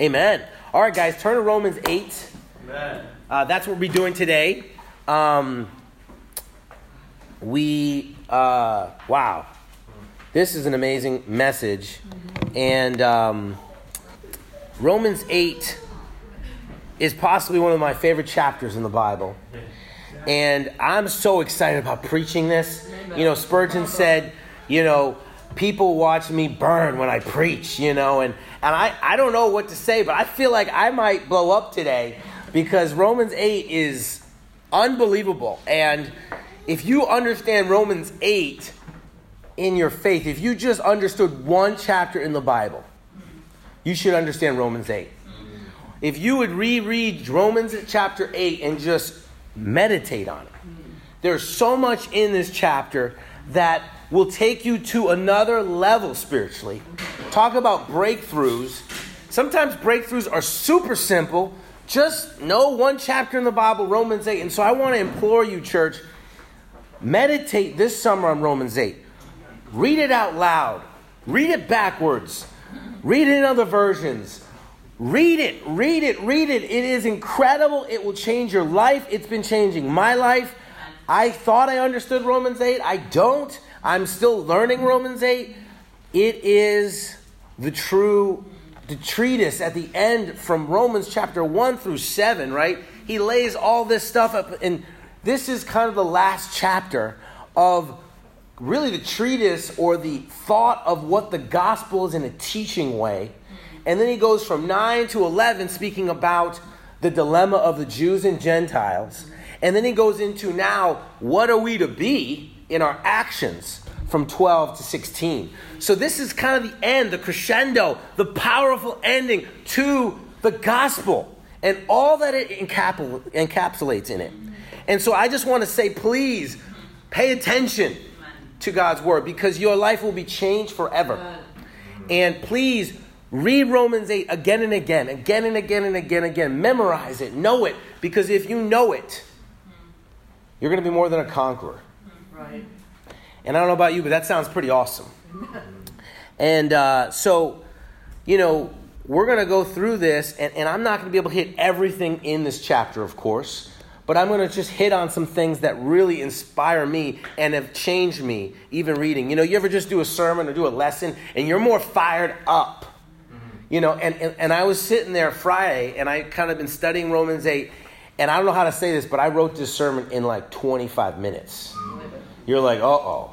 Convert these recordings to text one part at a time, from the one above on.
Amen. All right, guys, turn to Romans 8. Amen. That's what we're doing today. Wow. This is an amazing message. And Romans 8 is possibly one of my favorite chapters in the Bible. And I'm so excited about preaching this. You know, Spurgeon said, you know, people watch me burn when I preach, you know, and I don't know what to say, but I feel like I might blow up today because Romans 8 is unbelievable. And if you understand Romans 8 in your faith, if you just understood one chapter in the Bible, you should understand Romans 8. If you would reread Romans chapter 8 and just meditate on it, there's so much in this chapter that will take you to another level spiritually. Talk about breakthroughs. Sometimes breakthroughs are super simple. Just know one chapter in the Bible, Romans 8. And so I want to implore you, church, meditate this summer on Romans 8. Read it out loud. Read it backwards. Read it in other versions. Read it. Read it. Read it. It is incredible. It will change your life. It's been changing my life. I thought I understood Romans 8. I don't. I'm still learning Romans 8. It is the treatise at the end from Romans chapter 1 through 7, right? He lays all this stuff up, and this is kind of the last chapter of really the treatise or the thought of what the gospel is in a teaching way. And then he goes from 9 to 11 speaking about the dilemma of the Jews and Gentiles. And then he goes into now, what are we to be in our actions from 12 to 16. So this is kind of the end, the crescendo, the powerful ending to the gospel and all that it encapsulates in it. And so I just want to say, please pay attention to God's word because your life will be changed forever. And please read Romans 8 again and again, again and again and again and again. Memorize it, know it, because if you know it, you're going to be more than a conqueror. Right. And I don't know about you, but that sounds pretty awesome. And so, you know, we're going to go through this, and I'm not going to be able to hit everything in this chapter, of course, but I'm going to just hit on some things that really inspire me and have changed me, even reading. You know, you ever just do a sermon or do a lesson, and you're more fired up, you know, and I was sitting there Friday, and I kind of been studying Romans 8, and I don't know how to say this, but I wrote this sermon in like 25 minutes. You're like, uh-oh.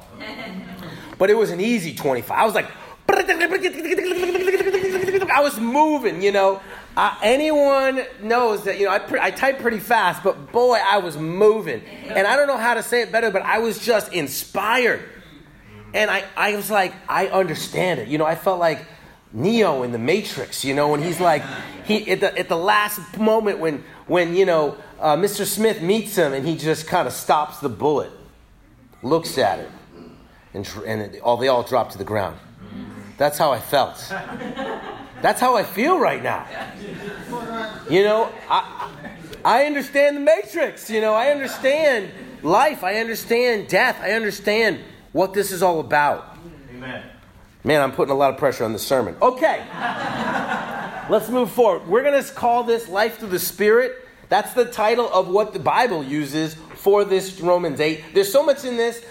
But it was an easy 25. I was like, I was moving, you know. Anyone knows that, you know, I type pretty fast, but boy, I was moving. And I don't know how to say it better, but I was just inspired. And I was like, I understand it. You know, I felt like Neo in The Matrix, you know, when he's like, at the last moment when you know, Mr. Smith meets him and he just kind of stops the bullet. Looks at it, and they all drop to the ground. That's how I felt. That's how I feel right now. You know, I understand the Matrix. You know, I understand life. I understand death. I understand what this is all about. Amen. Man, I'm putting a lot of pressure on this sermon. Okay, let's move forward. We're going to call this Life Through the Spirit. That's the title of what the Bible uses for this Romans 8. There's so much in this.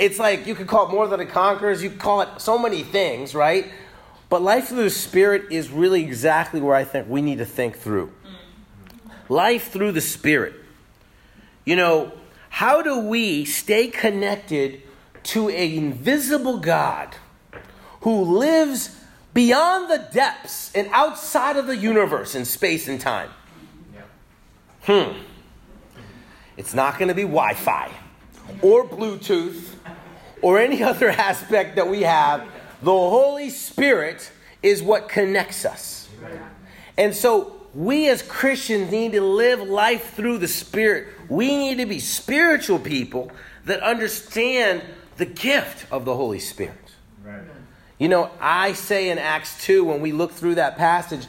It's like you could call it more than a conquerors. You could call it so many things, right? But life through the Spirit is really exactly where I think we need to think through. Life through the Spirit. You know, how do we stay connected to an invisible God who lives beyond the depths and outside of the universe in space and time? It's not going to be Wi-Fi or Bluetooth or any other aspect that we have. The Holy Spirit is what connects us. And so we as Christians need to live life through the Spirit. We need to be spiritual people that understand the gift of the Holy Spirit. You know, I say in Acts 2, when we look through that passage,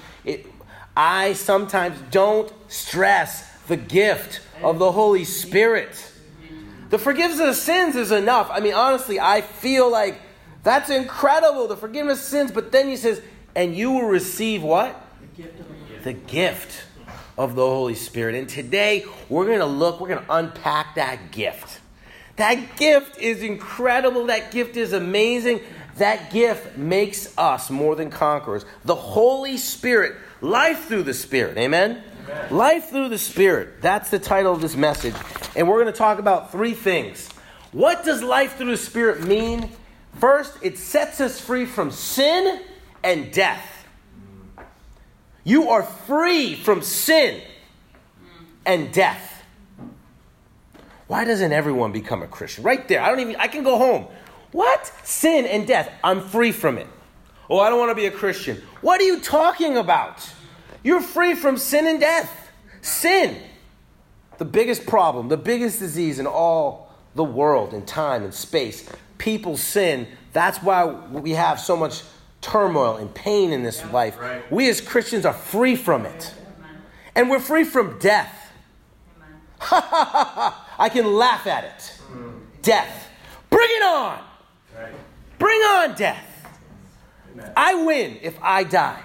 I sometimes don't stress the gift of the Holy Spirit. The forgiveness of sins is enough. I mean, honestly, I feel like that's incredible, the forgiveness of sins. But then he says, and you will receive what? The gift of the Holy Spirit. And today we're going to unpack that gift. That gift is incredible. That gift is amazing. That gift makes us more than conquerors. The Holy Spirit, life through the Spirit. Amen? Amen. Life through the Spirit. That's the title of this message. And we're going to talk about three things. What does life through the Spirit mean? First, it sets us free from sin and death. You are free from sin and death. Why doesn't everyone become a Christian? Right there. I can go home. What? Sin and death. I'm free from it. Oh, I don't want to be a Christian. What are you talking about? You're free from sin and death. Sin. The biggest problem, the biggest disease in all the world and time and space. People sin. That's why we have so much turmoil and pain in this life. Right. We as Christians are free from it. Amen. And we're free from death. Ha ha ha ha. I can laugh at it. Death. Bring it on. Right. Bring on death. Amen. I win if I die.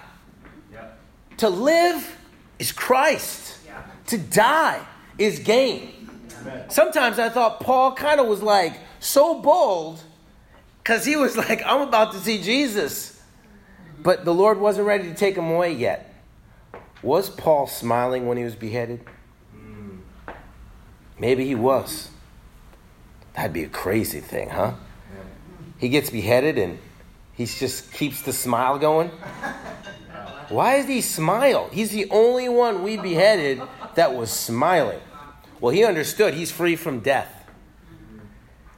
Yep. To live is Christ. Yeah. To die is gain. Yeah. Sometimes I thought Paul kind of was like so bold because he was like, I'm about to see Jesus. But the Lord wasn't ready to take him away yet. Was Paul smiling when he was beheaded? Maybe he was. That'd be a crazy thing, huh? Yeah. He gets beheaded and he just keeps the smile going. Why does he smile? He's the only one we beheaded that was smiling. Well, he understood he's free from death.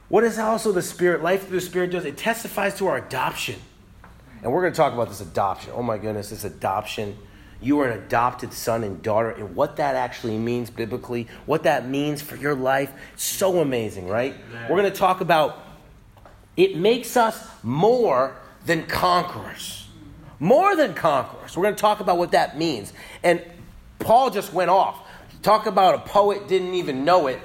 What is also the Spirit, life through the Spirit does? It testifies to our adoption. And we're going to talk about this adoption. Oh my goodness, this adoption. You are an adopted son and daughter, and what that actually means biblically, what that means for your life. So amazing, right? Amen. We're going to talk about it makes us more than conquerors. More than conquerors. We're going to talk about what that means. And Paul just went off. Talk about a poet didn't even know it.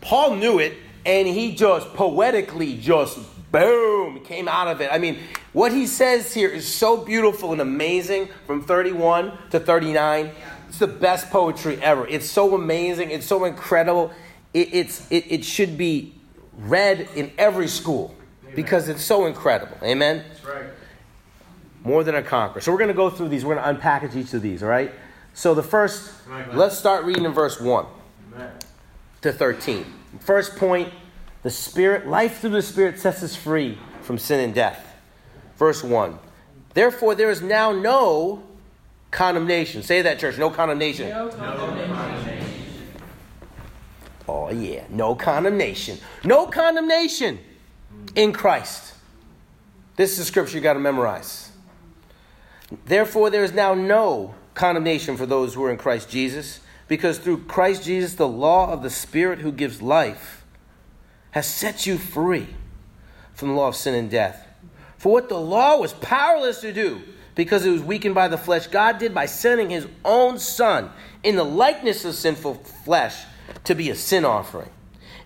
Paul knew it, and he just poetically just boom, came out of it. I mean, what he says here is so beautiful and amazing from 31 to 39. It's the best poetry ever. It's so amazing. It's so incredible. It should be read in every school because it's so incredible. Amen? That's right. More than a conqueror. So we're going to go through these. We're going to unpackage each of these, all right? So the first, let's start reading in verse 1 to 13. First point. The Spirit, life through the Spirit sets us free from sin and death. Verse 1. Therefore, there is now no condemnation. Say that, church. No condemnation. No condemnation. Oh, yeah. No condemnation. No condemnation in Christ. This is scripture you got to memorize. Therefore, there is now no condemnation for those who are in Christ Jesus, because through Christ Jesus, the law of the Spirit who gives life has set you free from the law of sin and death. For what the law was powerless to do, because it was weakened by the flesh, God did by sending his own Son in the likeness of sinful flesh to be a sin offering.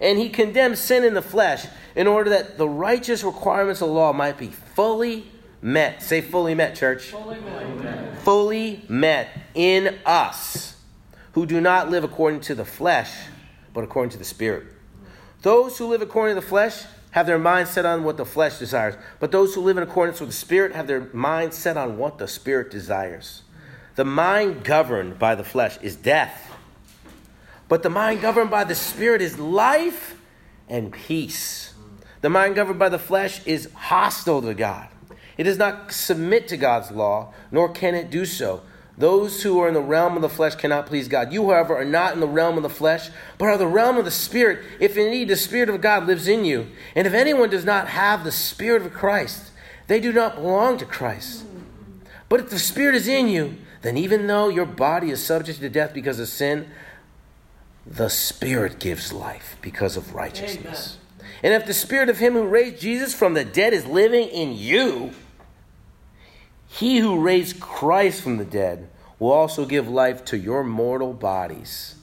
And he condemned sin in the flesh in order that the righteous requirements of the law might be fully met. Say fully met, church. Fully met. Fully met in us who do not live according to the flesh, but according to the Spirit. Those who live according to the flesh have their mind set on what the flesh desires. But those who live in accordance with the Spirit have their mind set on what the Spirit desires. The mind governed by the flesh is death. But the mind governed by the Spirit is life and peace. The mind governed by the flesh is hostile to God. It does not submit to God's law, nor can it do so. Those who are in the realm of the flesh cannot please God. You, however, are not in the realm of the flesh, but are the realm of the Spirit, if indeed the Spirit of God lives in you. And if anyone does not have the Spirit of Christ, they do not belong to Christ. But if the Spirit is in you, then even though your body is subject to death because of sin, the Spirit gives life because of righteousness. Amen. And if the Spirit of him who raised Jesus from the dead is living in you, he who raised Christ from the dead will also give life to your mortal bodies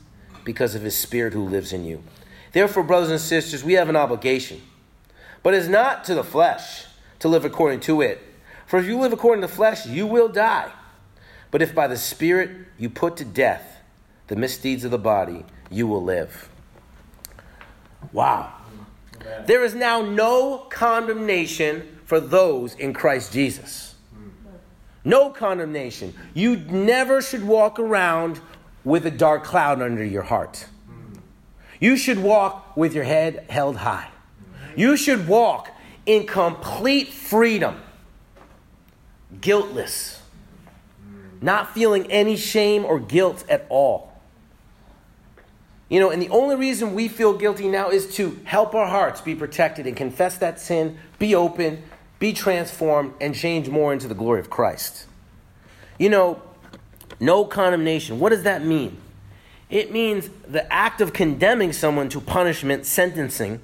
because of his Spirit who lives in you. Therefore, brothers and sisters, we have an obligation, but it's not to the flesh to live according to it. For if you live according to the flesh, you will die. But if by the Spirit you put to death the misdeeds of the body, you will live. Wow. There is now no condemnation for those in Christ Jesus. No condemnation. You never should walk around with a dark cloud under your heart. You should walk with your head held high. You should walk in complete freedom, guiltless, not feeling any shame or guilt at all. You know, and the only reason we feel guilty now is to help our hearts be protected and confess that sin, be open, be transformed, and change more into the glory of Christ. You know, no condemnation. What does that mean? It means the act of condemning someone to punishment, sentencing.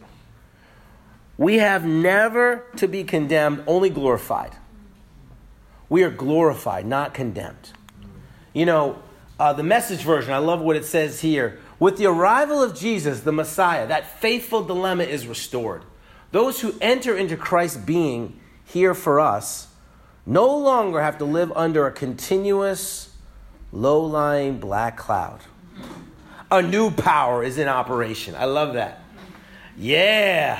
We have never to be condemned, only glorified. We are glorified, not condemned. You know, the Message version, I love what it says here. With the arrival of Jesus, the Messiah, that faithful dilemma is restored. Those who enter into Christ's being here for us no longer have to live under a continuous, low-lying black cloud. A new power is in operation. I love that. Yeah.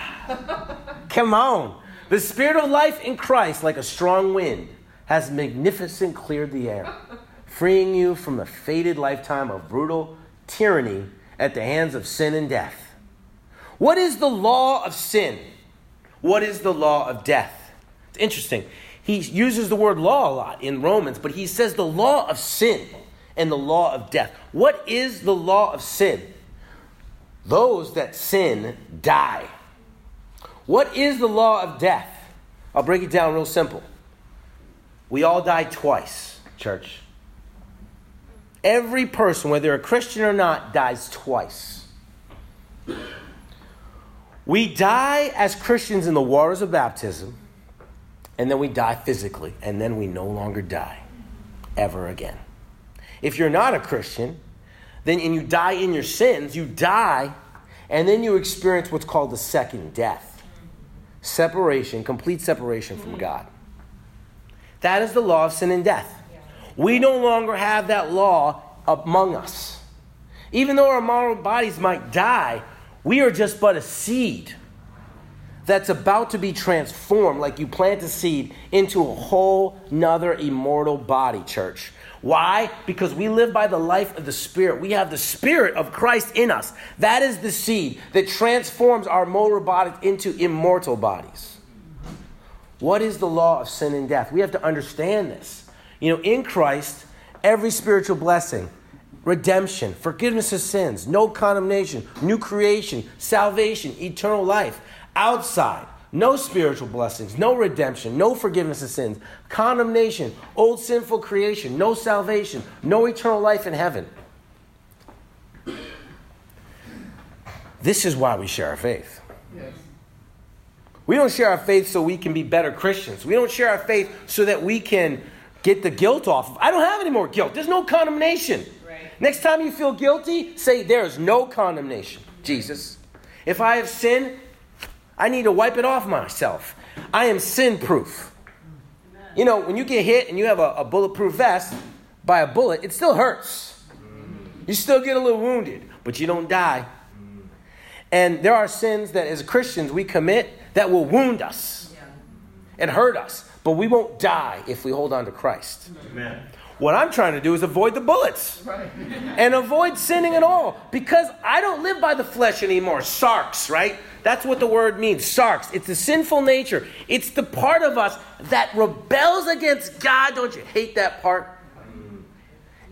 Come on. The Spirit of life in Christ, like a strong wind, has magnificently cleared the air, freeing you from the fated lifetime of brutal tyranny at the hands of sin and death. What is the law of sin? What is the law of death? It's interesting. He uses the word law a lot in Romans, but he says the law of sin and the law of death. What is the law of sin? Those that sin die. What is the law of death? I'll break it down real simple. We all die twice, church. Every person, whether a Christian or not, dies twice. We die as Christians in the waters of baptism, and then we die physically, and then we no longer die ever again. If you're not a Christian, then and you die in your sins, you die, and then you experience what's called the second death. Separation, complete separation from God. That is the law of sin and death. We no longer have that law among us. Even though our mortal bodies might die, we are just but a seed that's about to be transformed, like you plant a seed, into a whole nother immortal body, church. Why? Because we live by the life of the Spirit. We have the Spirit of Christ in us. That is the seed that transforms our mortal bodies into immortal bodies. What is the law of sin and death? We have to understand this. You know, in Christ, every spiritual blessing, redemption, forgiveness of sins, no condemnation, new creation, salvation, eternal life. Outside, no spiritual blessings, no redemption, no forgiveness of sins, condemnation, old sinful creation, no salvation, no eternal life in heaven. This is why we share our faith. Yes. We don't share our faith so we can be better Christians. We don't share our faith so that we can get the guilt off. I don't have any more guilt. There's no condemnation. Right. Next time you feel guilty, say, there is no condemnation, Jesus. If I have sinned, I need to wipe it off myself. I am sin-proof. Amen. You know, when you get hit and you have a bulletproof vest by a bullet, it still hurts. You still get a little wounded, but you don't die. And there are sins that as Christians we commit that will wound us and hurt us. But we won't die if we hold on to Christ. Amen. What I'm trying to do is avoid the bullets. Right. And avoid sinning at all. Because I don't live by the flesh anymore. Sarx, right? That's what the word means. Sarx. It's the sinful nature. It's the part of us that rebels against God. Don't you hate that part?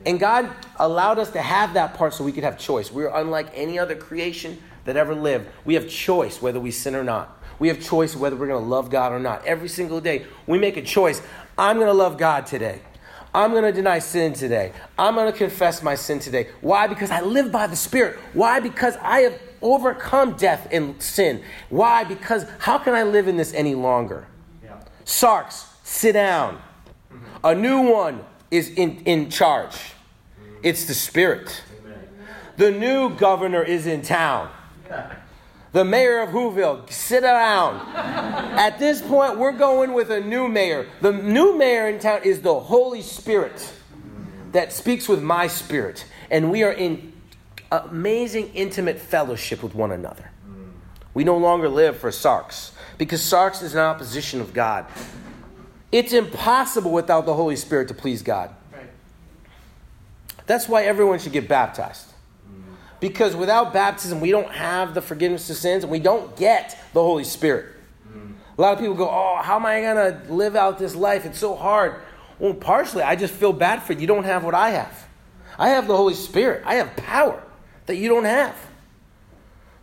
And God allowed us to have that part so we could have choice. We're unlike any other creation that ever lived. We have choice whether we sin or not. We have choice whether we're going to love God or not. Every single day, we make a choice. I'm going to love God today. I'm going to deny sin today. I'm going to confess my sin today. Why? Because I live by the Spirit. Why? Because I have overcome death and sin. Why? Because how can I live in this any longer? Yeah. Sarks, sit down. A new one is in charge. It's the Spirit. Amen. The new governor is in town. Yeah. The mayor of Whoville, sit down. At this point, we're going with a new mayor. The new mayor in town is the Holy Spirit. that speaks with my spirit. And we are in amazing, intimate fellowship with one another. We no longer live for sarks, because sarks is an opposition of God. It's impossible without the Holy Spirit to please God. Right. That's why everyone should get baptized. Because without baptism, we don't have the forgiveness of sins, and we don't get the Holy Spirit. A lot of people go, oh, how am I going to live out this life? It's so hard. Well, partially, I just feel bad for you. You don't have what I have. I have the Holy Spirit. I have power that you don't have.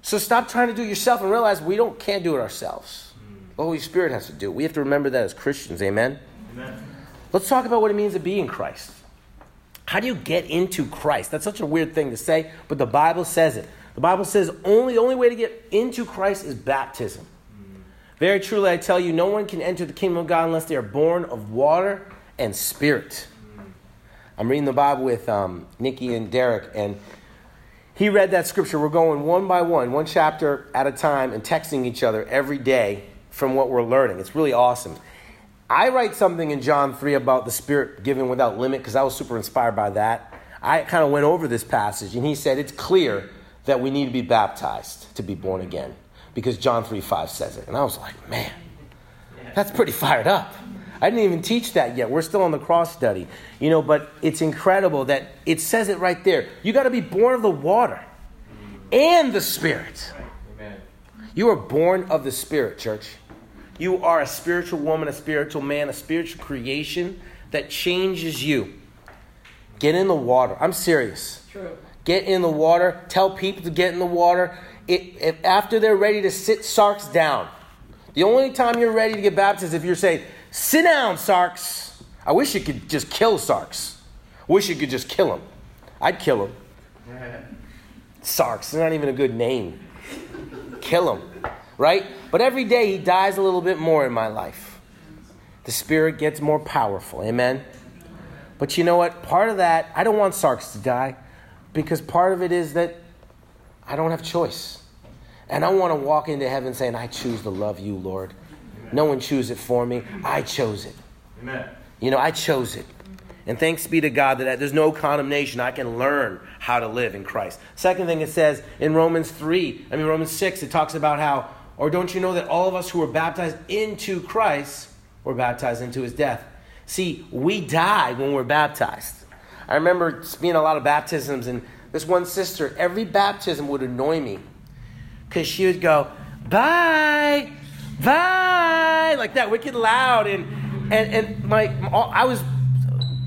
So stop trying to do it yourself and realize we can't do it ourselves. The Holy Spirit has to do it. We have to remember that as Christians. Amen? Amen. Let's talk about what it means to be in Christ. How do you get into Christ? That's such a weird thing to say, but the Bible says it. The Bible says the only way to get into Christ is baptism. Very truly, I tell you, no one can enter the kingdom of God unless they are born of water and spirit. I'm reading the Bible with Nikki and Derek, and he read that scripture. We're going one by one chapter at a time, and texting each other every day from what we're learning. It's really awesome. I write something in John 3 about the Spirit giving without limit because I was super inspired by that. I kind of went over this passage, and he said it's clear that we need to be baptized to be born again because John 3:5 says it. And I was like, man, that's pretty fired up. I didn't even teach that yet. We're still on the cross study, but it's incredible that it says it right there. You got to be born of the water and the Spirit. Amen. You are born of the Spirit, church. You are a spiritual woman, a spiritual man, a spiritual creation that changes you. Get in the water. I'm serious. True. Get in the water. Tell people to get in the water. If after they're ready to sit sarks down. The only time you're ready to get baptized if you're saying, sit down, sarks. I wish you could just kill sarks. I wish you could just kill them. I'd kill them. Sarks, they're not even a good name. Kill them, right? But every day he dies a little bit more in my life. The Spirit gets more powerful, amen? But you know what? Part of that, I don't want sarks to die because part of it is that I don't have choice. And I want to walk into heaven saying, I choose to love you, Lord. No one chose it for me. I chose it. Amen. I chose it. And thanks be to God that there's no condemnation. I can learn how to live in Christ. Second thing it says in Romans 6, it talks about how, or don't you know that all of us who were baptized into Christ were baptized into his death? See, we die when we're baptized. I remember being a lot of baptisms, and this one sister, every baptism would annoy me because she would go, bye. Bye, like that, wicked loud, and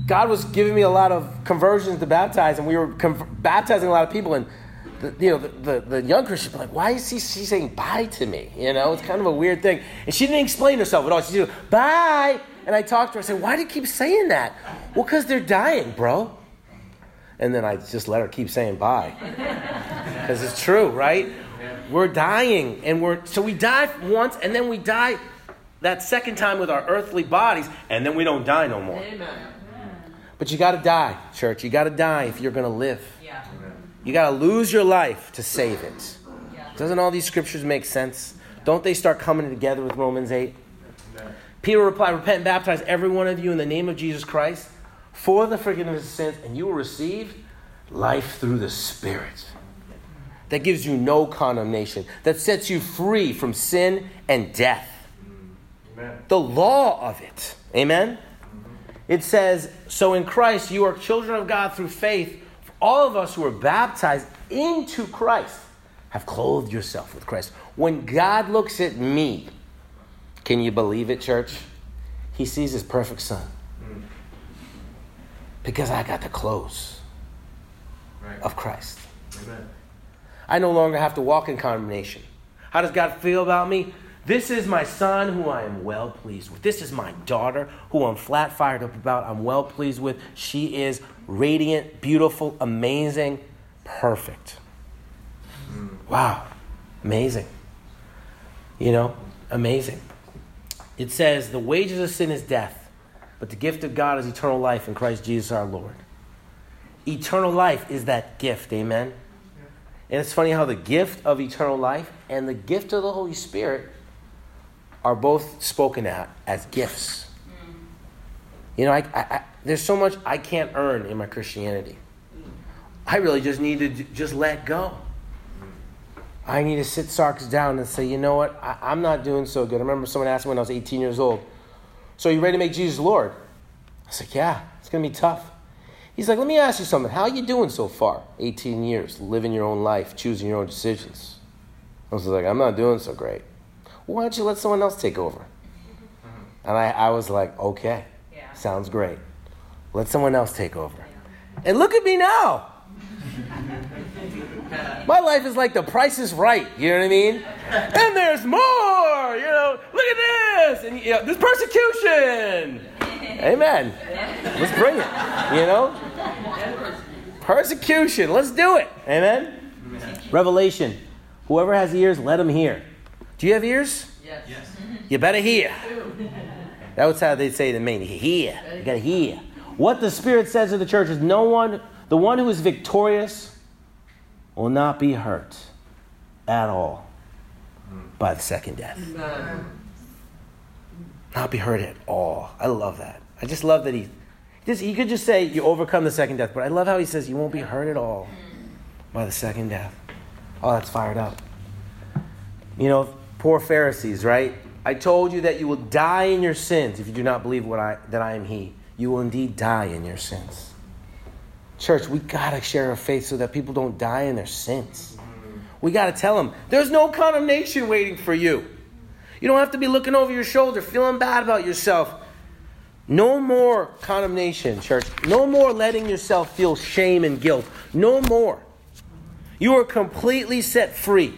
God was giving me a lot of conversions to baptize, and we were baptizing a lot of people, and the young Christian was like, why is she saying bye to me? It's kind of a weird thing, and she didn't explain herself at all. She said bye, and I talked to her. I said, why do you keep saying that? Well, because they're dying, bro. And then I just let her keep saying bye, because it's true, right? We're dying, and so we die once, and then we die that second time with our earthly bodies, and then we don't die no more. Amen. But you got to die, church. You got to die if you're going to live. Yeah. You got to lose your life to save it. Yeah. Doesn't all these scriptures make sense? Don't they start coming together with Romans 8? Amen. Peter replied, repent and baptize every one of you in the name of Jesus Christ for the forgiveness of sins, and you will receive life through the Spirit. That gives you no condemnation. That sets you free from sin and death. Amen. The law of it. Amen? Mm-hmm. It says, so in Christ you are children of God through faith. For all of us who are baptized into Christ have clothed yourself with Christ. When God looks at me, can you believe it, church? He sees his perfect son. Mm-hmm. Because I got the clothes of Christ. Amen. I no longer have to walk in condemnation. How does God feel about me? This is my son who I am well pleased with. This is my daughter who I'm flat fired up about. I'm well pleased with. She is radiant, beautiful, amazing, perfect. Wow. Amazing. Amazing. It says the wages of sin is death, but the gift of God is eternal life in Christ Jesus our Lord. Eternal life is that gift. Amen. And it's funny how the gift of eternal life and the gift of the Holy Spirit are both spoken out as gifts. Mm. I There's so much I can't earn in my Christianity. I really just need to just let go. I need to sit Sarks down and say, you know what? I'm not doing so good. I remember someone asked me when I was 18 years old, so are you ready to make Jesus Lord? I was like, yeah, it's going to be tough. He's like, let me ask you something. How are you doing so far? 18 years, living your own life, choosing your own decisions. I was like, I'm not doing so great. Why don't you let someone else take over? And I was like, okay, yeah. Sounds great. Let someone else take over. And look at me now. My life is like The Price is Right. You know what I mean? And there's more. You know, look at this. And you know, there's persecution. Amen. Let's bring it. You know? Persecution. Let's do it. Amen? Amen. Revelation. Whoever has ears, let him hear. Do you have ears? Yes. You better hear. That's how they say it in Maine. Hear. You got to hear. What the Spirit says to the church is the one who is victorious will not be hurt at all by the second death. Amen. Not be hurt at all. I love that. I just love that he could just say you overcome the second death, but I love how he says you won't be hurt at all by the second death. Oh, that's fired up. You know, poor Pharisees, right? I told you that you will die in your sins if you do not believe that I am he. You will indeed die in your sins. Church, we got to share our faith so that people don't die in their sins. We got to tell them, there's no condemnation waiting for you. You don't have to be looking over your shoulder, feeling bad about yourself. No more condemnation, church. No more letting yourself feel shame and guilt. No more. You are completely set free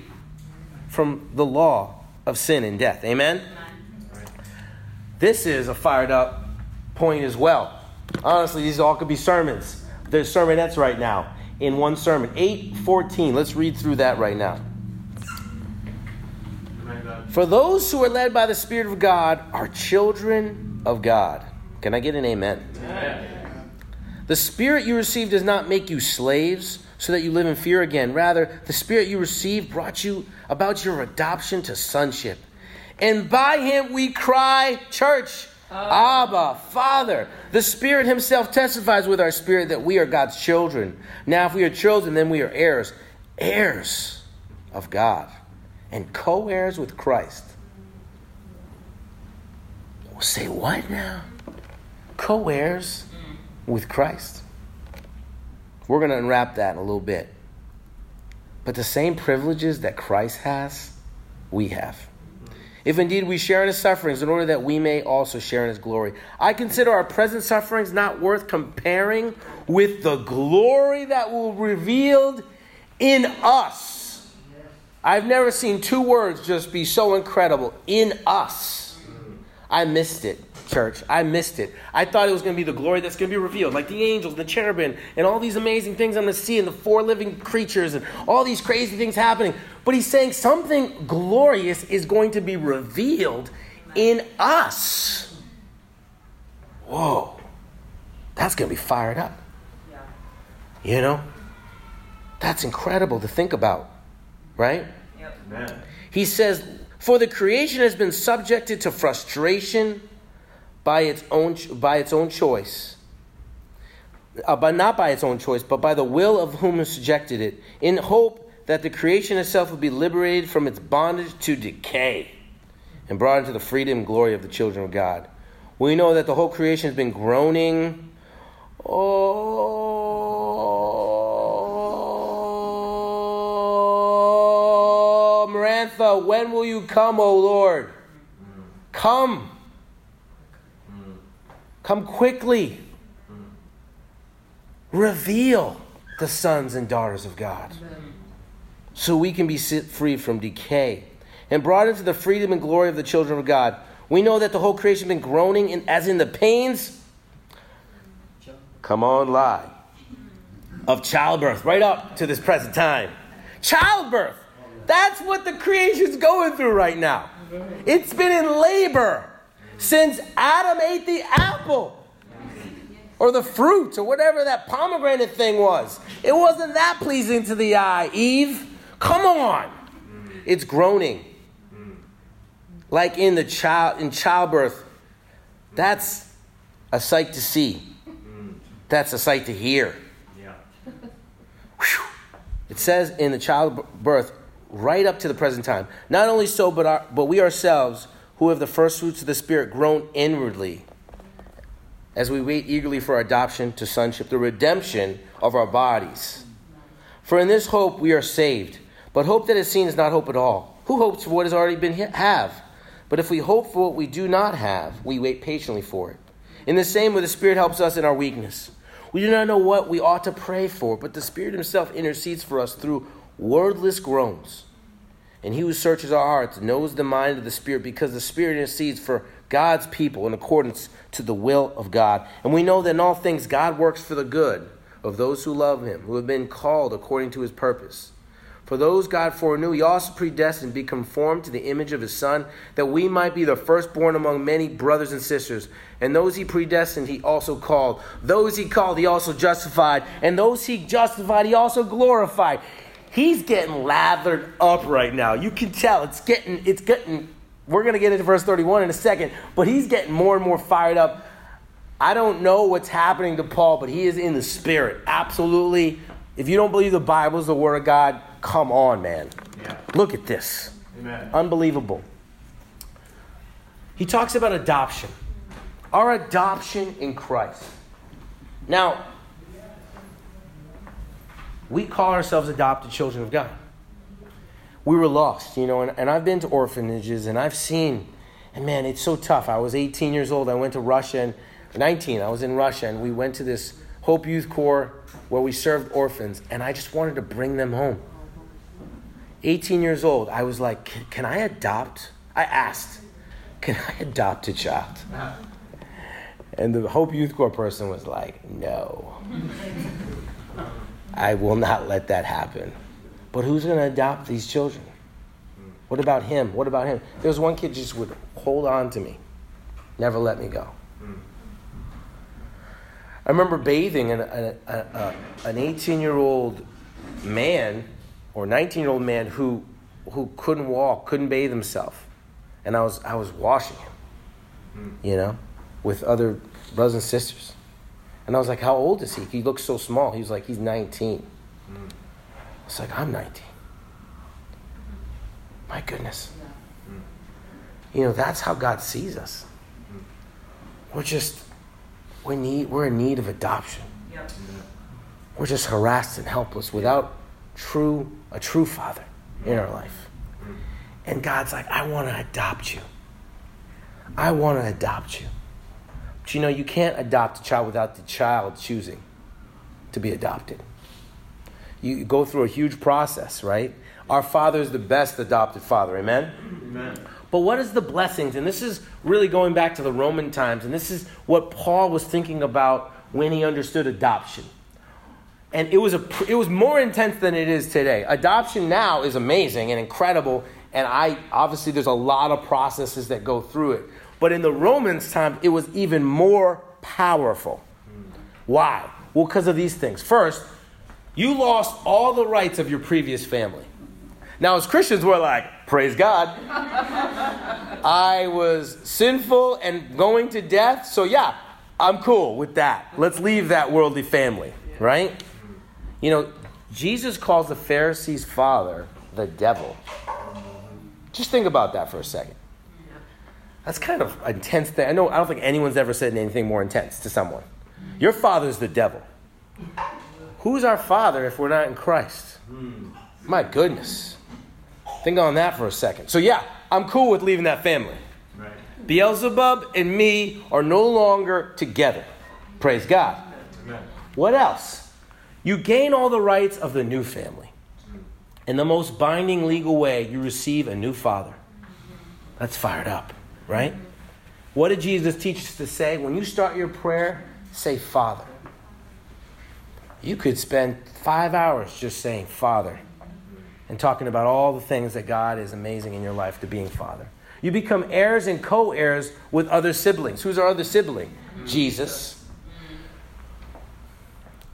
from the law of sin and death. Amen? This is a fired up point as well. Honestly, these all could be sermons. There's sermonettes right now in one sermon. 8:14. Let's read through that right now. For those who are led by the Spirit of God are children of God. Can I get an amen? Amen. The Spirit you received does not make you slaves so that you live in fear again. Rather, the Spirit you received brought you about your adoption to sonship. And by him we cry, church, Abba, Father. The Spirit himself testifies with our spirit that we are God's children. Now, if we are children, then we are heirs. Heirs of God. And co-heirs with Christ. Say what now? Co-heirs with Christ. We're going to unwrap that in a little bit. But the same privileges that Christ has, we have. If indeed we share in his sufferings, in order that we may also share in his glory. I consider our present sufferings not worth comparing with the glory that will be revealed in us. I've never seen two words just be so incredible. In us. I missed it, church. I missed it. I thought it was going to be the glory that's going to be revealed. Like the angels, the cherubim, and all these amazing things I'm going to see. And the four living creatures and all these crazy things happening. But he's saying something glorious is going to be revealed in us. Whoa. That's going to be fired up. You know? That's incredible to think about. Right? Yep. Amen. He says, for the creation has been subjected to frustration by its own choice. But not by its own choice, but by the will of whom has subjected it, in hope that the creation itself will be liberated from its bondage to decay and brought into the freedom and glory of the children of God. We know that the whole creation has been groaning. Martha, when will you come, O Lord? Come. Come quickly. Reveal the sons and daughters of God so we can be set free from decay and brought into the freedom and glory of the children of God. We know that the whole creation has been groaning as in the pains. Come on, lie. Of childbirth, right up to this present time. Childbirth. That's what the creation's going through right now. It's been in labor since Adam ate the apple or the fruit or whatever that pomegranate thing was. It wasn't that pleasing to the eye, Eve. Come on. It's groaning. Like in childbirth. That's a sight to see. That's a sight to hear. Yeah. Whew. It says in the childbirth, right up to the present time. Not only so, but we ourselves, who have the first fruits of the Spirit, grown inwardly, as we wait eagerly for our adoption to sonship, the redemption of our bodies. For in this hope we are saved. But hope that is seen is not hope at all. Who hopes for what has already been have? But if we hope for what we do not have, we wait patiently for it. In the same way, the Spirit helps us in our weakness. We do not know what we ought to pray for, but the Spirit himself intercedes for us through wordless groans. And he who searches our hearts knows the mind of the Spirit, because the Spirit intercedes for God's people in accordance to the will of God. And we know that in all things God works for the good of those who love him, who have been called according to his purpose. For those God foreknew, he also predestined to be conformed to the image of his Son, that we might be the firstborn among many brothers and sisters. And those he predestined, he also called. Those he called, he also justified. And those he justified, he also glorified. He's getting lathered up right now. You can tell it's getting, we're going to get into verse 31 in a second, but he's getting more and more fired up. I don't know what's happening to Paul, but he is in the Spirit. Absolutely. If you don't believe the Bible is the Word of God, come on, man. Yeah. Look at this. Amen. Unbelievable. He talks about adoption. Our adoption in Christ. Now, we call ourselves adopted children of God. We were lost, you know, and I've been to orphanages, and I've seen, and man, it's so tough. I was 18 years old. I went to Russia, and 19, I was in Russia, and we went to this Hope Youth Corps where we served orphans, and I just wanted to bring them home. 18 years old, I was like, can I adopt? I asked, can I adopt a child? And the Hope Youth Corps person was like, no. I will not let that happen. But who's going to adopt these children? What about him? What about him? There was one kid just would hold on to me, never let me go. I remember bathing an 18-year-old man or 19-year-old man who couldn't walk, couldn't bathe himself, and I was washing him, you know, with other brothers and sisters. And I was like, how old is he? He looks so small. He was like, he's 19. I was like, I'm 19. My goodness. You know, that's how God sees us. We're in need of adoption. Yep. We're just harassed and helpless without a true father in our life. And God's like, I want to adopt you. I want to adopt you. But you know, you can't adopt a child without the child choosing to be adopted. You go through a huge process, right? Our Father is the best adopted Father, amen? Amen. But what is the blessings? And this is really going back to the Roman times, and this is what Paul was thinking about when he understood adoption. And it was more intense than it is today. Adoption now is amazing and incredible, and obviously there's a lot of processes that go through it. But in the Romans' time, it was even more powerful. Why? Well, because of these things. First, you lost all the rights of your previous family. Now, as Christians, we're like, praise God. I was sinful and going to death, so yeah, I'm cool with that. Let's leave that worldly family, right? You know, Jesus calls the Pharisees' father the devil. Just think about that for a second. That's kind of intense thing. I don't think anyone's ever said anything more intense to someone. Your father's the devil. Who's our father if we're not in Christ? My goodness. Think on that for a second. So yeah, I'm cool with leaving that family. Right. Beelzebub and me are no longer together. Praise God. Amen. What else? You gain all the rights of the new family. In the most binding legal way, you receive a new father. That's fired up, right? What did Jesus teach us to say? When you start your prayer, say Father. You could spend 5 hours just saying Father and talking about all the things that God is amazing in your life to being Father. You become heirs and co-heirs with other siblings. Who's our other sibling? Jesus.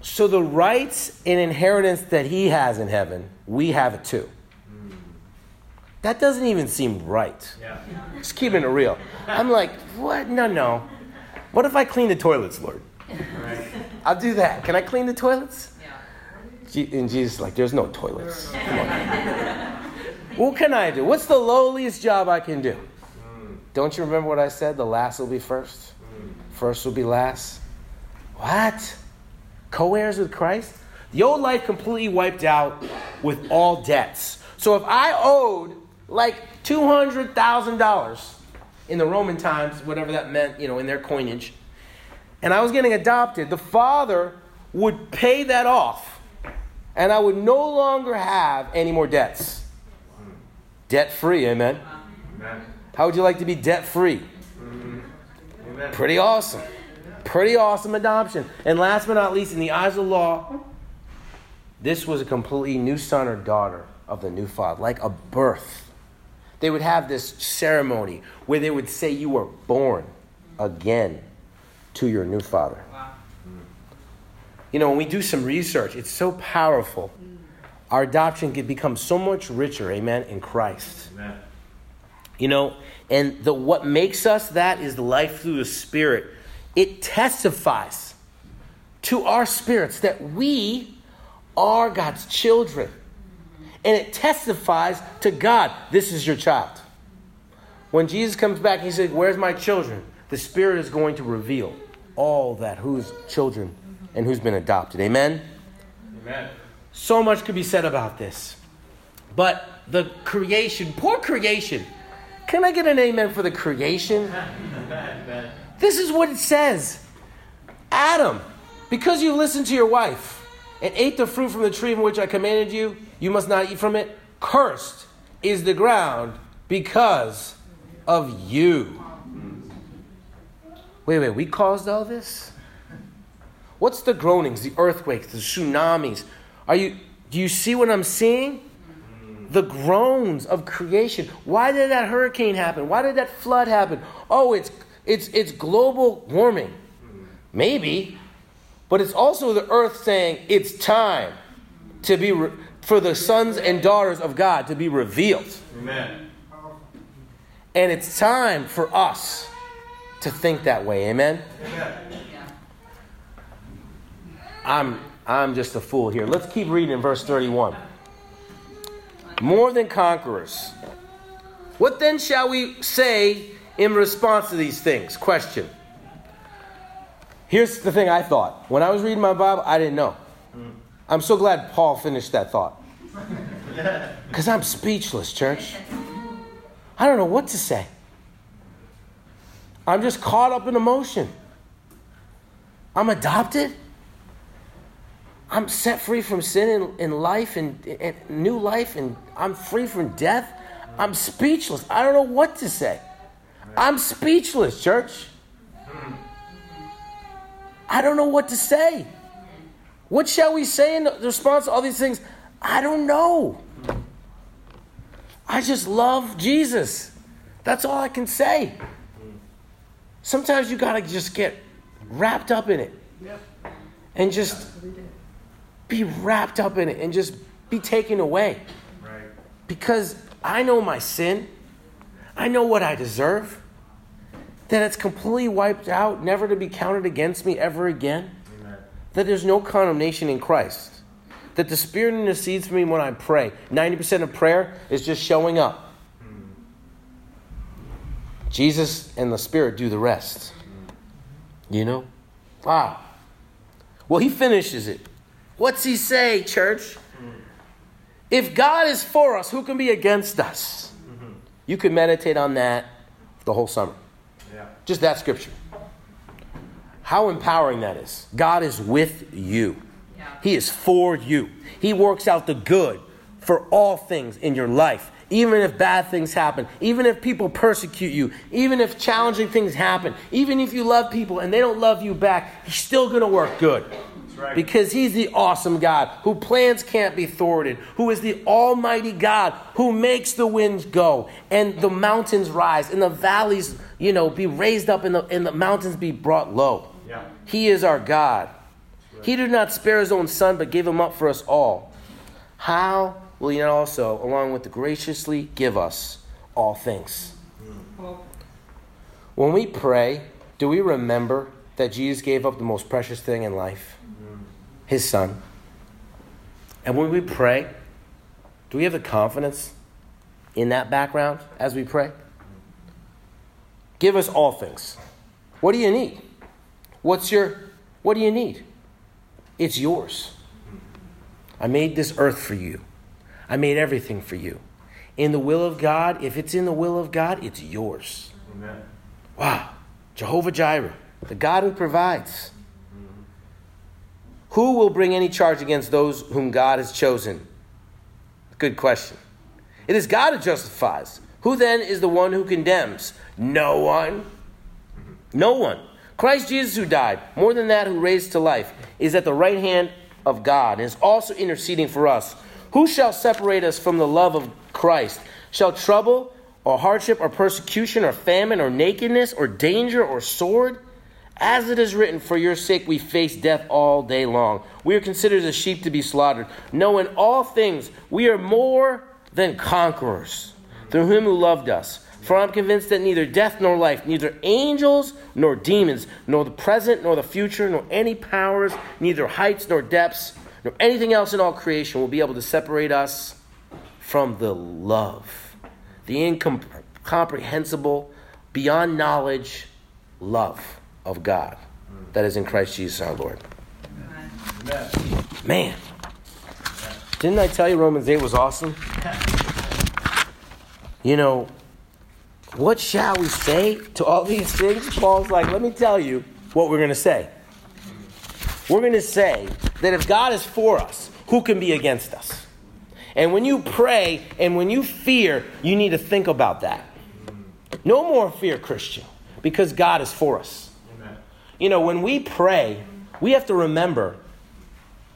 So the rights and inheritance that he has in heaven, we have it too. That doesn't even seem right. Yeah. Just keeping it real. I'm like, what? No. What if I clean the toilets, Lord? Right. I'll do that. Can I clean the toilets? Yeah. And Jesus is like, there's no toilets. Come on. What can I do? What's the lowliest job I can do? Don't you remember what I said? The last will be first. First will be last. What? Co-heirs with Christ? The old life completely wiped out with all debts. So if I owed like $200,000 in the Roman times, whatever that meant, you know, in their coinage, and I was getting adopted, the father would pay that off, and I would no longer have any more debts. Debt-free, amen? Amen. How would you like to be debt-free? Mm-hmm. Amen. Pretty awesome. Pretty awesome adoption. And last but not least, in the eyes of the law, this was a completely new son or daughter of the new father, like a birth. They would have this ceremony where they would say you were born again to your new father. Wow. You know, when we do some research, it's so powerful. Our adoption can become so much richer, amen, in Christ. Amen. You know, and what makes us that is life through the Spirit. It testifies to our spirits that we are God's children. And it testifies to God, this is your child. When Jesus comes back, he says, where's my children? The Spirit is going to reveal all that, who's children and who's been adopted. Amen? Amen. So much could be said about this. But the creation, poor creation. Can I get an amen for the creation? Amen. This is what it says. Adam, because you listened to your wife and ate the fruit from the tree from which I commanded you, you must not eat from it. Cursed is the ground because of you. Wait, we caused all this? What's the groanings, the earthquakes, the tsunamis? Do you see what I'm seeing? The groans of creation. Why did that hurricane happen? Why did that flood happen? Oh, it's global warming. Maybe. But it's also the earth saying it's time to be for the sons and daughters of God to be revealed. Amen. And it's time for us to think that way. Amen? Amen. I'm just a fool here. Let's keep reading in verse 31. More than conquerors. What then shall we say in response to these things? Question. Here's the thing I thought. When I was reading my Bible, I didn't know. I'm so glad Paul finished that thought. Because I'm speechless, church. I don't know what to say. I'm just caught up in emotion. I'm adopted. I'm set free from sin and life and new life. And I'm free from death. I'm speechless. I don't know what to say. I'm speechless, church. I don't know what to say. What shall we say in response to all these things? I don't know. I just love Jesus. That's all I can say. Sometimes you got to just get wrapped up in it. And just be wrapped up in it and just be taken away. Because I know my sin. I know what I deserve. That it's completely wiped out, never to be counted against me ever again. Amen. That there's no condemnation in Christ. That the Spirit intercedes for me when I pray. 90% of prayer is just showing up. Jesus and the Spirit do the rest. You know? Wow. Well, he finishes it. What's he say, church? If God is for us, who can be against us? You can meditate on that the whole summer. Yeah. Just that scripture. How empowering that is. God is with you. Yeah. He is for you. He works out the good for all things in your life. Even if bad things happen. Even if people persecute you. Even if challenging things happen. Even if you love people and they don't love you back. He's still going to work good. That's right. Because he's the awesome God. Whose plans can't be thwarted. Who is the almighty God. Who makes the winds go. And the mountains rise. And the valleys, you know, be raised up. And the mountains be brought low. Yeah. He is our God. Right. He did not spare his own son but gave him up for us all. How will he also, along with the graciously, give us all things? When we pray, do we remember that Jesus gave up the most precious thing in life, his son. And when we pray, do we have the confidence in that background as we pray? Give us all things. What do you need? What do you need? It's yours. I made this earth for you. I made everything for you. In the will of God, if it's in the will of God, it's yours. Amen. Wow. Jehovah Jireh, the God who provides. Who will bring any charge against those whom God has chosen? Good question. It is God who justifies. Who then is the one who condemns? No one. No one. Christ Jesus, who died, more than that, who raised to life, is at the right hand of God and is also interceding for us. Who shall separate us from the love of Christ? Shall trouble or hardship or persecution or famine or nakedness or danger or sword? As it is written, for your sake we face death all day long. We are considered as sheep to be slaughtered. No, in all things we are more than conquerors through him who loved us. For I'm convinced that neither death nor life, neither angels nor demons, nor the present nor the future, nor any powers, neither heights nor depths, nor anything else in all creation will be able to separate us from the love, the incomprehensible, beyond knowledge, love of God that is in Christ Jesus our Lord. Amen. Man, didn't I tell you Romans 8 was awesome? You know, what shall we say to all these things? Paul's like, let me tell you what we're going to say. We're going to say that if God is for us, who can be against us? And when you pray and when you fear, you need to think about that. No more fear, Christian, because God is for us. Amen. You know, when we pray, we have to remember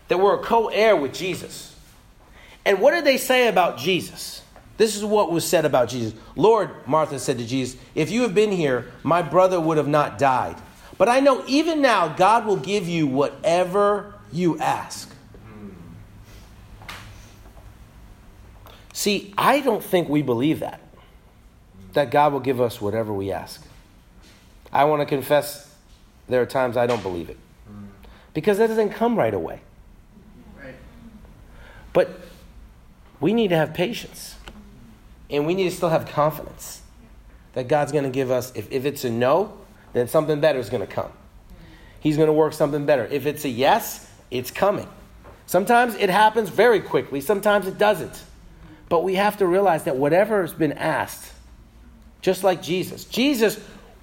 that we're a co-heir with Jesus. And what did they say about Jesus? This is what was said about Jesus. Lord, Martha said to Jesus, if you had been here, my brother would have not died. But I know even now God will give you whatever you ask. See, I don't think we believe that God will give us whatever we ask. I want to confess there are times I don't believe it, because that doesn't come right away. Right. But we need to have patience. And we need to still have confidence that God's going to give us, if it's a no, then something better is going to come. He's going to work something better. If it's a yes, it's coming. Sometimes it happens very quickly. Sometimes it doesn't. But we have to realize that whatever has been asked, just like Jesus,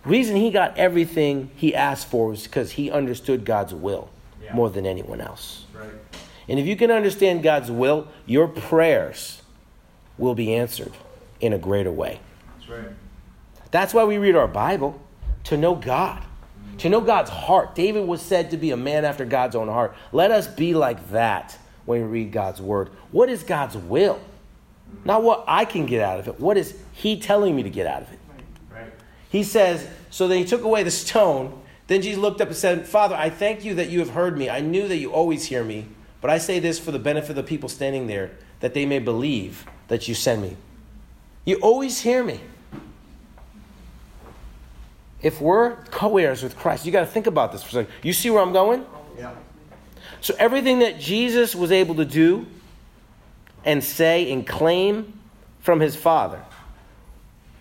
reason he got everything he asked for was because he understood God's will more than anyone else. Right. And if you can understand God's will, your prayers will be answered in a greater way. That's right. That's why we read our Bible, to know God, to know God's heart. David was said to be a man after God's own heart. Let us be like that when we read God's word. What is God's will? Not what I can get out of it. What is he telling me to get out of it? Right. He says, so then he took away the stone. Then Jesus looked up and said, Father, I thank you that you have heard me. I knew that you always hear me. But I say this for the benefit of the people standing there, that they may believe that you send me. You always hear me. If we're co-heirs with Christ, you got to think about this for a second. You see where I'm going? Yeah. So everything that Jesus was able to do and say and claim from his Father,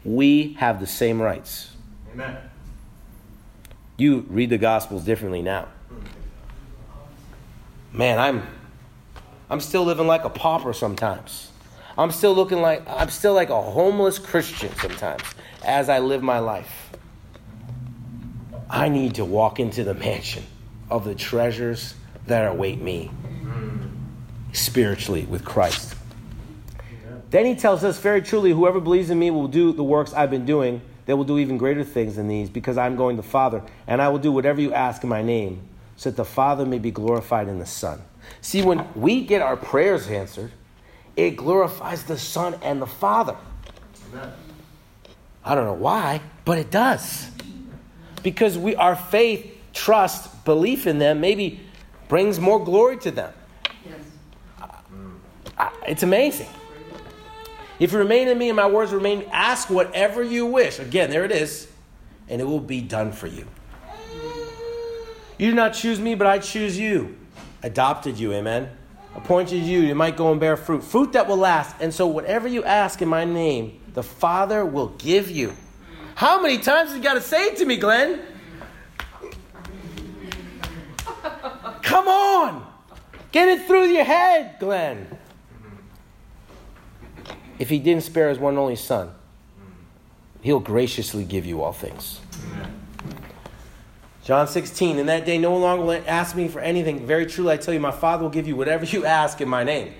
we have the same rights. Amen. You read the Gospels differently now. Man, I'm still living like a pauper sometimes. I'm still like a homeless Christian sometimes as I live my life. I need to walk into the mansion of the treasures that await me spiritually with Christ. Yeah. Then he tells us, very truly, whoever believes in me will do the works I've been doing. They will do even greater things than these, because I'm going to the Father, and I will do whatever you ask in my name, so that the Father may be glorified in the Son. See, when we get our prayers answered, it glorifies the Son and the Father. Amen. I don't know why, but it does. Because our faith, trust, belief in them maybe brings more glory to them. Yes. It's amazing. If you remain in me and my words remain, ask whatever you wish. Again, there it is. And it will be done for you. You did not choose me, but I choose you. Adopted you, amen. Appointed you, you might go and bear fruit. Fruit that will last. And so whatever you ask in my name, the Father will give you. How many times have you got to say it to me, Glenn? Come on. Get it through your head, Glenn. If he didn't spare his one and only son, he'll graciously give you all things. Amen. John 16, in that day no longer will ask me for anything. Very truly, I tell you, my Father will give you whatever you ask in my name.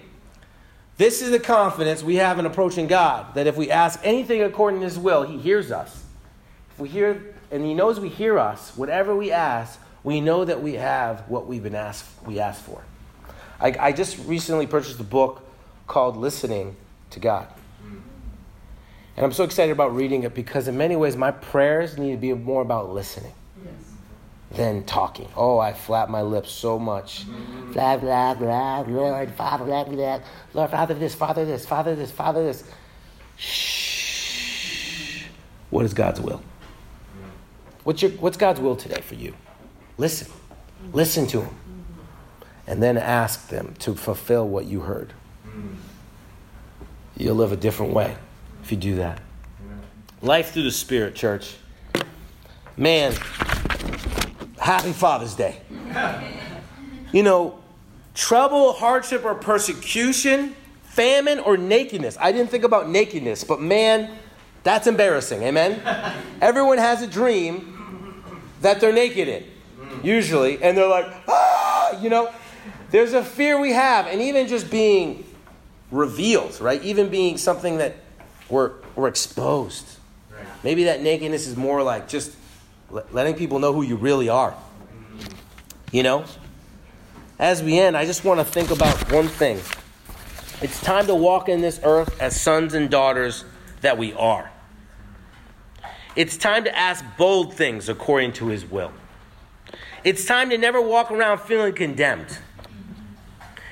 This is the confidence we have in approaching God, that if we ask anything according to his will, he hears us. If we hear, and he knows we hear us, whatever we ask, we know that we have what we've been asked, we asked for. I just recently purchased a book called Listening to God. And I'm so excited about reading it because in many ways my prayers need to be more about listening. Than talking. Oh, I flap my lips so much. Blah, blah, blah, Lord, Father, blah, blah, Lord, Father, this, Father, this, Father, this, Father, this. Shh. What is God's will? What's God's will today for you? Listen. Listen to him. And then ask them to fulfill what you heard. You'll live a different way if you do that. Life through the Spirit, church. Man. Happy Father's Day. You know, trouble, hardship, or persecution, famine, or nakedness. I didn't think about nakedness, but man, that's embarrassing. Amen? Everyone has a dream that they're naked in, usually. And they're like, ah, you know, there's a fear we have. And even just being revealed, right? Even being something that we're exposed. Right. Maybe that nakedness is more like just letting people know who you really are. You know? As we end, I just want to think about one thing. It's time to walk in this earth as sons and daughters that we are. It's time to ask bold things according to his will. It's time to never walk around feeling condemned.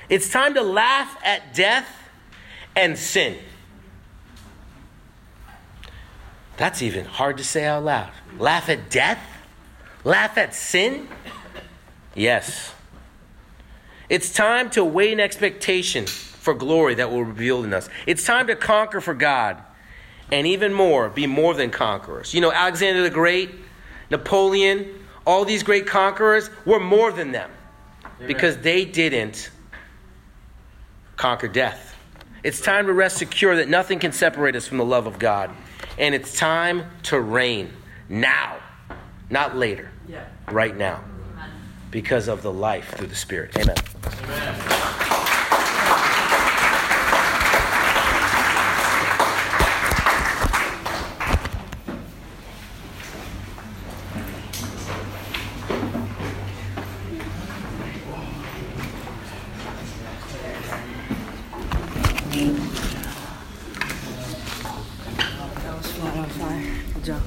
It's time to laugh at death and sin. That's even hard to say out loud. Laugh at death? Laugh at sin? Yes. It's time to wait in expectation for glory that will be revealed in us. It's time to conquer for God and even more, be more than conquerors. You know, Alexander the Great, Napoleon, all these great conquerors were more than them. Amen. Because they didn't conquer death. It's time to rest secure that nothing can separate us from the love of God. And it's time to reign. Now, not later, yeah. Right now, because of the life through the Spirit. Amen. Amen. That was flat on fire. Good job.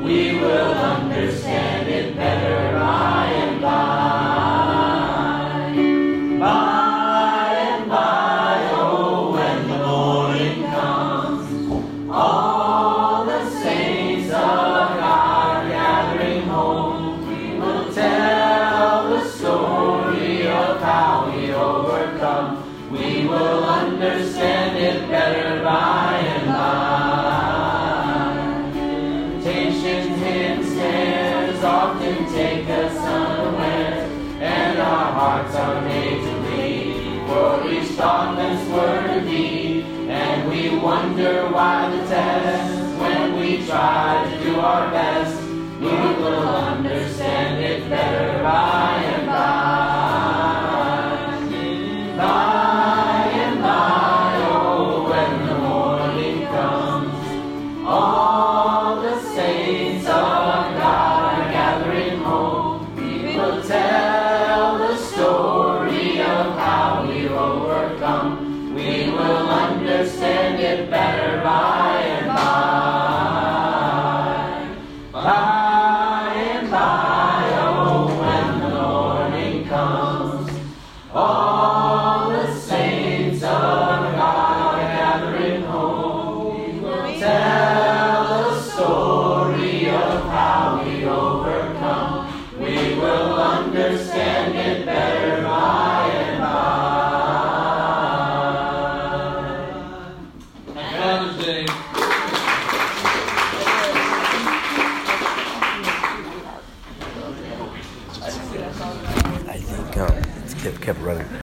We will understand it better by and by. will understand it better by and by. Temptations and snares often take us unaware, and our hearts are made to bleed for each thoughtless word or deed. And we wonder why the test, when we try to do our best, we will understand it better by and by.